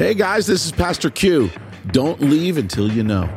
Hey guys, this is Pastor Q. Don't leave until you know.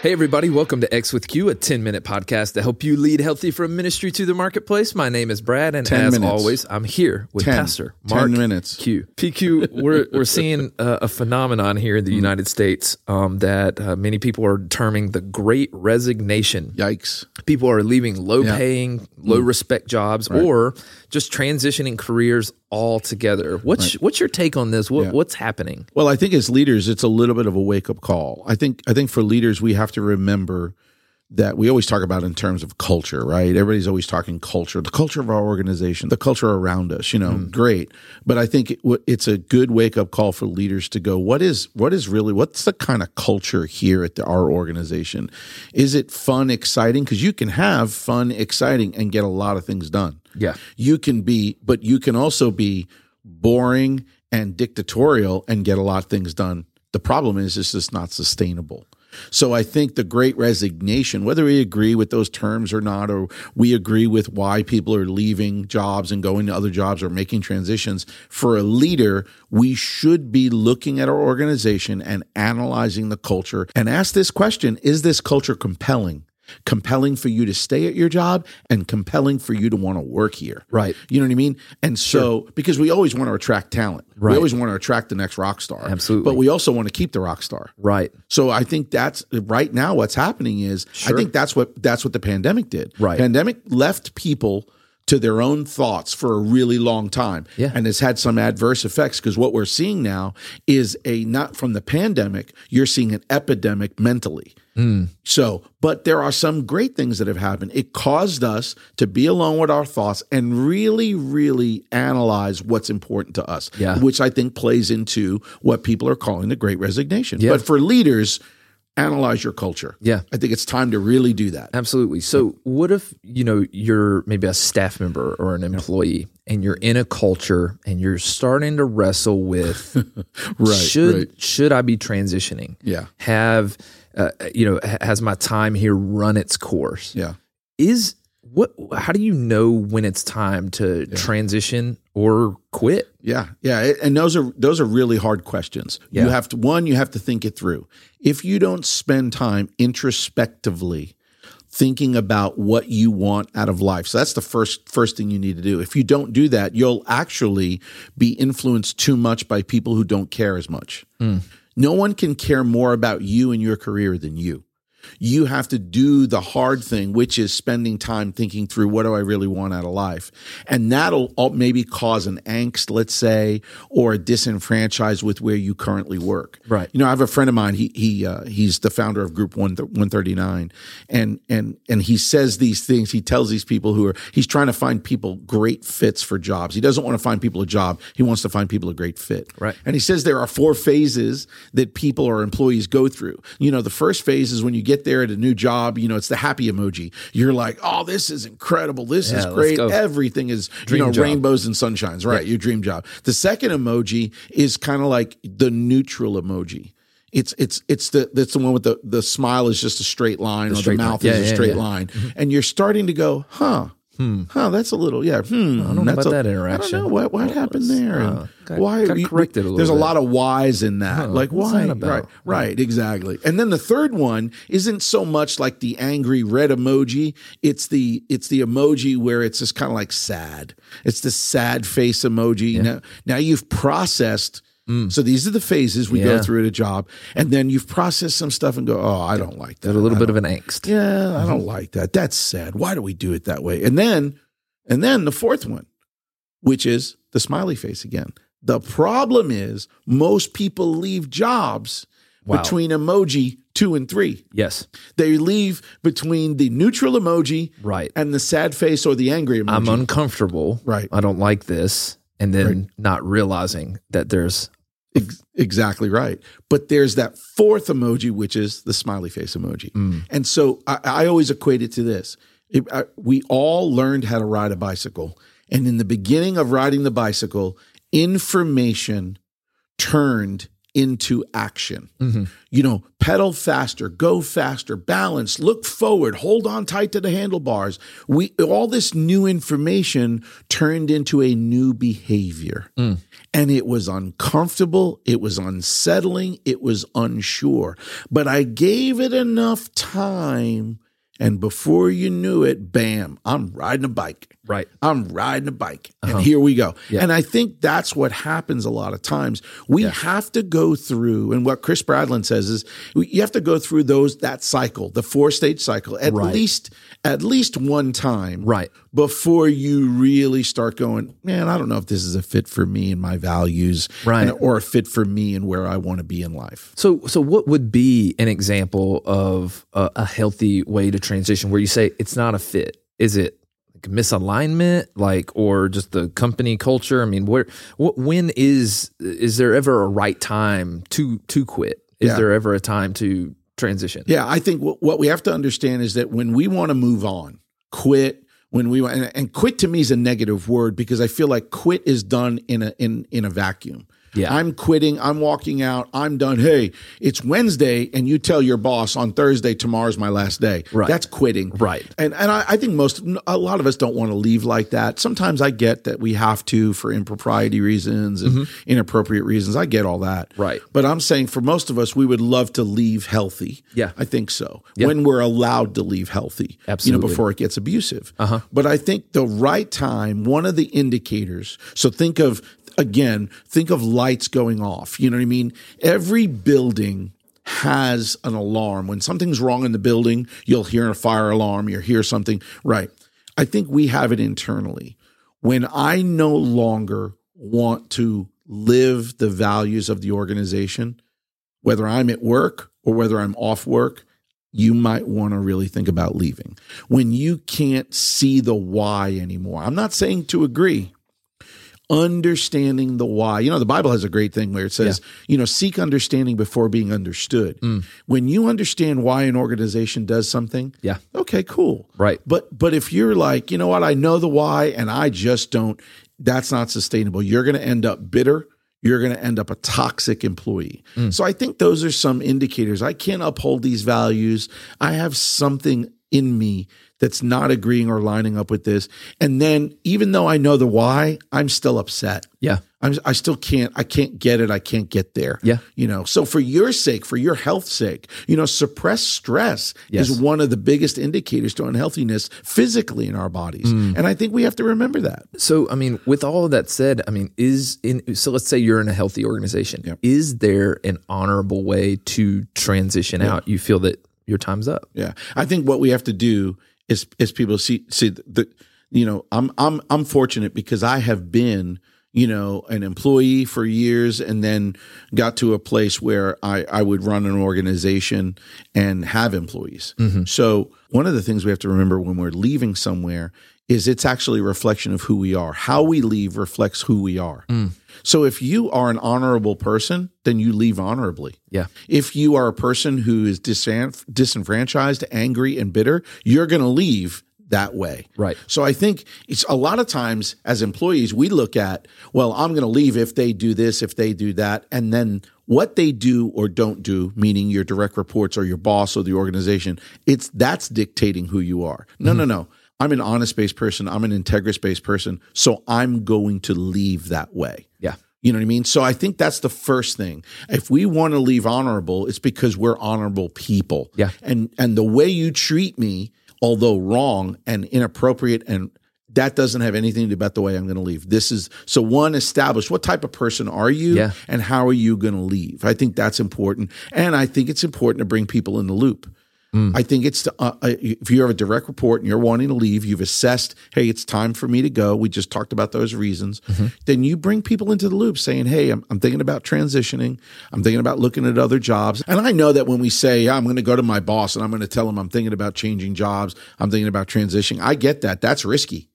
Hey everybody, welcome to X with Q, a 10-minute podcast to help you lead healthy from ministry to the marketplace. My name is Brad, and as always, I'm here with Pastor Mark Q. PQ, we're seeing a phenomenon here in the United States that many people are terming the Great Resignation. Yikes. People are leaving low-paying, low-respect jobs, or just transitioning careers altogether. What's your take on this? What's happening? Well, I think as leaders, it's a little bit of a wake-up call. I think for leaders, we have to remember that we always talk about in terms of culture, right? Everybody's always talking culture, the culture of our organization, the culture around us, great. But I think it's a good wake-up call for leaders to go, what's the kind of culture here at our organization? Is it fun, exciting? Because you can have fun, exciting, and get a lot of things done. Yeah. But you can also be boring and dictatorial and get a lot of things done. The problem is it's just not sustainable. So I think the Great Resignation, whether we agree with those terms or not, or we agree with why people are leaving jobs and going to other jobs or making transitions, for a leader, we should be looking at our organization and analyzing the culture and ask this question: is this culture compelling? Compelling for you to stay at your job and compelling for you to want to work here. Right. You know what I mean? And so, because we always want to attract talent. Right. We always want to attract the next rock star. Absolutely. But we also want to keep the rock star. Right. So I think that's right now what's happening is, I think that's what the pandemic did. Right. Pandemic left people to their own thoughts for a really long time. Yeah. And it's had some adverse effects, because what we're seeing now is not from the pandemic, you're seeing an epidemic mentally. Mm. So, but there are some great things that have happened. It caused us to be alone with our thoughts and really, really analyze what's important to us, which I think plays into what people are calling the Great Resignation. Yeah. But for leaders, analyze your culture. Yeah. I think it's time to really do that. Absolutely. So what if, you're maybe a staff member or an employee and you're in a culture and you're starting to wrestle with, should I be transitioning? Yeah. Has my time here run its course? Yeah. How do you know when it's time to transition or quit? Yeah. Yeah. And those are really hard questions. Yeah. You have to think it through. If you don't spend time introspectively thinking about what you want out of life. So that's the first thing you need to do. If you don't do that, you'll actually be influenced too much by people who don't care as much. Mm. No one can care more about you and your career than you. You have to do the hard thing, which is spending time thinking through, what do I really want out of life? And that'll maybe cause an angst, let's say, or a disenfranchise with where you currently work. Right. I have a friend of mine, he's the founder of Group 139, and he says these things, he tells these people he's trying to find people great fits for jobs. He doesn't want to find people a job, he wants to find people a great fit. Right. And he says there are 4 phases that people or employees go through. The first phase is when you get there at a new job, it's the happy emoji. You're like, oh, this is incredible. This is great. Everything is, rainbows and sunshines, right? Yeah. Your dream job. The second emoji is kind of like the neutral emoji. It's the one with the smile is just a straight line, the mouth is a straight line. Mm-hmm. And you're starting to go, that's a little, I don't know about that interaction. I don't know what happened there. Why? Correct it a little. There's a lot of whys in that. Why? Right, exactly. And then the third one isn't so much like the angry red emoji. It's the emoji where it's just kind of like sad. It's the sad face emoji. Yeah. Now you've processed. Mm. So these are the phases we go through at a job, and then you've processed some stuff and go, oh, I don't like that. There's a little bit of an angst. Yeah, I don't like that. That's sad. Why do we do it that way? And then the fourth one, which is the smiley face again. The problem is most people leave jobs between emoji 2 and 3. Yes. They leave between the neutral emoji and the sad face or the angry emoji. I'm uncomfortable. Right. I don't like this. And then not realizing that there's... Exactly right. But there's that fourth emoji, which is the smiley face emoji. Mm. And so I always equate it to this. We all learned how to ride a bicycle. And in the beginning of riding the bicycle, information turned into action. Mm-hmm. You know, pedal faster, go faster, balance, look forward, hold on tight to the handlebars. All this new information turned into a new behavior. Mm. And it was uncomfortable, it was unsettling, it was unsure. But I gave it enough time, and before you knew it, bam, I'm riding a bike. Right. I'm riding a bike. Uh-huh. And here we go. Yeah. And I think that's what happens a lot of times. We have to go through, and what Chris Bradlin says is you have to go through that cycle, the 4-stage cycle, at least one time before you really start going, man, I don't know if this is a fit for me and my values or a fit for me and where I want to be in life. So what would be an example of a healthy way to transition where you say it's not a fit? Is it misalignment, or just the company culture? I mean, when is there ever a right time to quit? Is there ever a time to transition? Yeah, I think what we have to understand is that when we want to move on, quit. When we want, and quit to me is a negative word because I feel like quit is done in a vacuum. Yeah. I'm quitting. I'm walking out. I'm done. Hey, it's Wednesday, and you tell your boss on Thursday, tomorrow's my last day. Right. That's quitting. Right. And I think a lot of us don't want to leave like that. Sometimes I get that we have to for impropriety reasons and inappropriate reasons. I get all that. Right. But I'm saying for most of us, we would love to leave healthy. Yeah. I think so. Yeah. When we're allowed to leave healthy. Absolutely. Before it gets abusive. Uh-huh. But I think the right time, one of the indicators, so think of lights going off. You know what I mean? Every building has an alarm. When something's wrong in the building, you'll hear a fire alarm, you'll hear something. Right. I think we have it internally. When I no longer want to live the values of the organization, whether I'm at work or whether I'm off work, you might want to really think about leaving. When you can't see the why anymore. I'm not saying to agree. Understanding the why. The Bible has a great thing where it says, seek understanding before being understood. Mm. When you understand why an organization does something, okay, cool. Right. But if you're like, you know what, I know the why and I just don't, that's not sustainable. You're going to end up bitter. You're going to end up a toxic employee. Mm. So I think those are some indicators. I can't uphold these values. I have something in me that's not agreeing or lining up with this. And then even though I know the why, I'm still upset. Yeah. I can't get it. I can't get there. Yeah. So for your sake, for your health's sake, suppressed stress is one of the biggest indicators to unhealthiness physically in our bodies. Mm. And I think we have to remember that. So, with all of that said, so let's say you're in a healthy organization. Yep. Is there an honorable way to transition out? You feel that your time's up. Yeah. I think what we have to do is people see the, I'm fortunate because I have been, an employee for years and then got to a place where I would run an organization and have employees. Mm-hmm. So one of the things we have to remember when we're leaving somewhere is it's actually a reflection of who we are. How we leave reflects who we are. Mm. So if you are an honorable person, then you leave honorably. Yeah. If you are a person who is disenfranchised, angry, and bitter, you're going to leave that way. Right. So I think it's a lot of times as employees, we look at, well, I'm going to leave if they do this, if they do that, and then what they do or don't do, meaning your direct reports or your boss or the organization, that's dictating who you are. No, no. I'm an honest-based person. I'm an integrity-based person. So I'm going to leave that way. Yeah. You know what I mean? So I think that's the first thing. If we want to leave honorable, it's because we're honorable people. Yeah. And the way you treat me, although wrong and inappropriate, and that doesn't have anything to do about the way I'm going to leave. So one, establish what type of person are you and how are you going to leave? I think that's important. And I think it's important to bring people in the loop. Mm. I think it's if you have a direct report and you're wanting to leave, you've assessed, hey, it's time for me to go. We just talked about those reasons. Mm-hmm. Then you bring people into the loop saying, hey, I'm thinking about transitioning. I'm thinking about looking at other jobs. And I know that when we say, I'm going to go to my boss and I'm going to tell him I'm thinking about changing jobs, I'm thinking about transitioning, I get that. That's risky.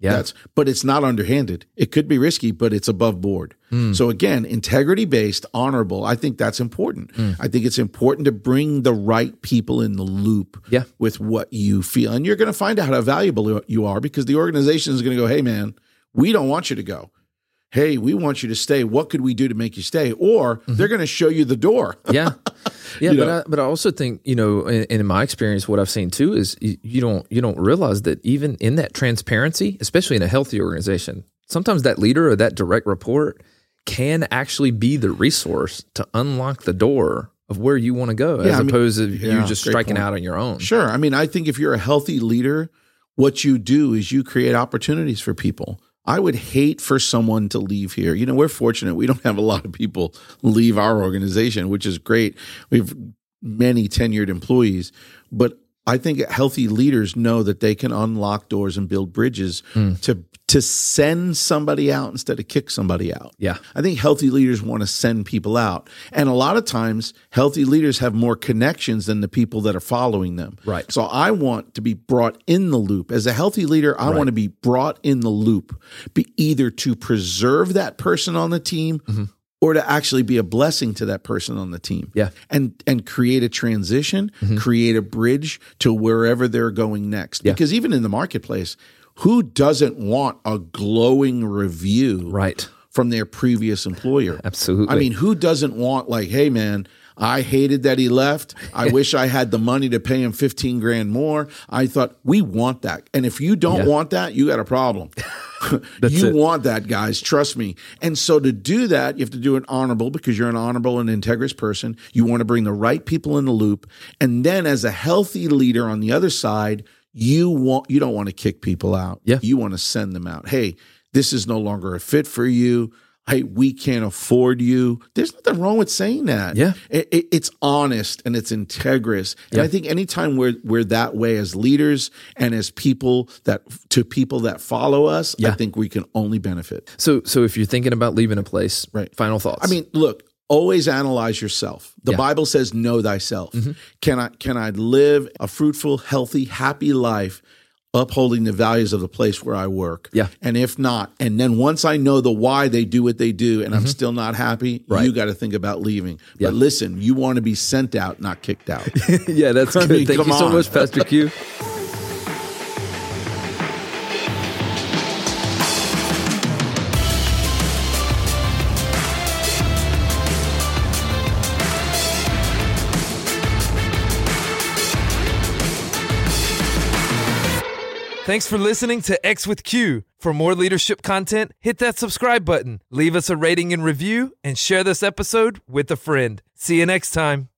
Yeah. But it's not underhanded. It could be risky, but it's above board. Mm. So again, integrity-based, honorable, I think that's important. Mm. I think it's important to bring the right people in the loop with what you feel. And you're going to find out how valuable you are because the organization is going to go, hey, man, we don't want you to go. hey, we want you to stay. What could we do to make you stay? Or they're going to show you the door. Yeah. But I also think, in my experience, what I've seen too is you don't realize that even in that transparency, especially in a healthy organization, sometimes that leader or that direct report can actually be the resource to unlock the door of where you want to go, as opposed to you just striking out on your own. Sure. I mean, I think if you're a healthy leader, what you do is you create opportunities for people. I would hate for someone to leave here. We're fortunate. We don't have a lot of people leave our organization, which is great. We have many tenured employees, but I think healthy leaders know that they can unlock doors and build bridges to send somebody out instead of kick somebody out. Yeah. I think healthy leaders want to send people out. And a lot of times, healthy leaders have more connections than the people that are following them. Right. So I want to be brought in the loop. As a healthy leader, I want to be brought in the loop, be either to preserve that person on the team or to actually be a blessing to that person on the team. Yeah. And create a transition, create a bridge to wherever they're going next. Yeah. Because even in the marketplace, who doesn't want a glowing review from their previous employer? Absolutely. I mean, who doesn't want like, hey man, I hated that he left. I wish I had the money to pay him 15 grand more. I thought, we want that. And if you don't want that, you got a problem. Want that, guys. Trust me. And so to do that, you have to do it honorable because you're an honorable and integrous person. You want to bring the right people in the loop. And then as a healthy leader on the other side, you don't want to kick people out. Yeah. You want to send them out. Hey, this is no longer a fit for you. Hey, we can't afford you. There's nothing wrong with saying that. Yeah. It's honest and it's integrous. And I think anytime we're that way as leaders and as people to people that follow us, I think we can only benefit. So if you're thinking about leaving a place, final thoughts. I mean, look, always analyze yourself. The Bible says, know thyself. Can I live a fruitful, healthy, happy life upholding the values of the place where I work? Yeah. And if not, and then once I know the why they do what they do and I'm still not happy, you got to think about leaving. Yeah. But listen, you want to be sent out, not kicked out. Yeah, that's good. Thank you so much, Pastor Q. Thanks for listening to X with Q. For more leadership content, hit that subscribe button, leave us a rating and review, and share this episode with a friend. See you next time.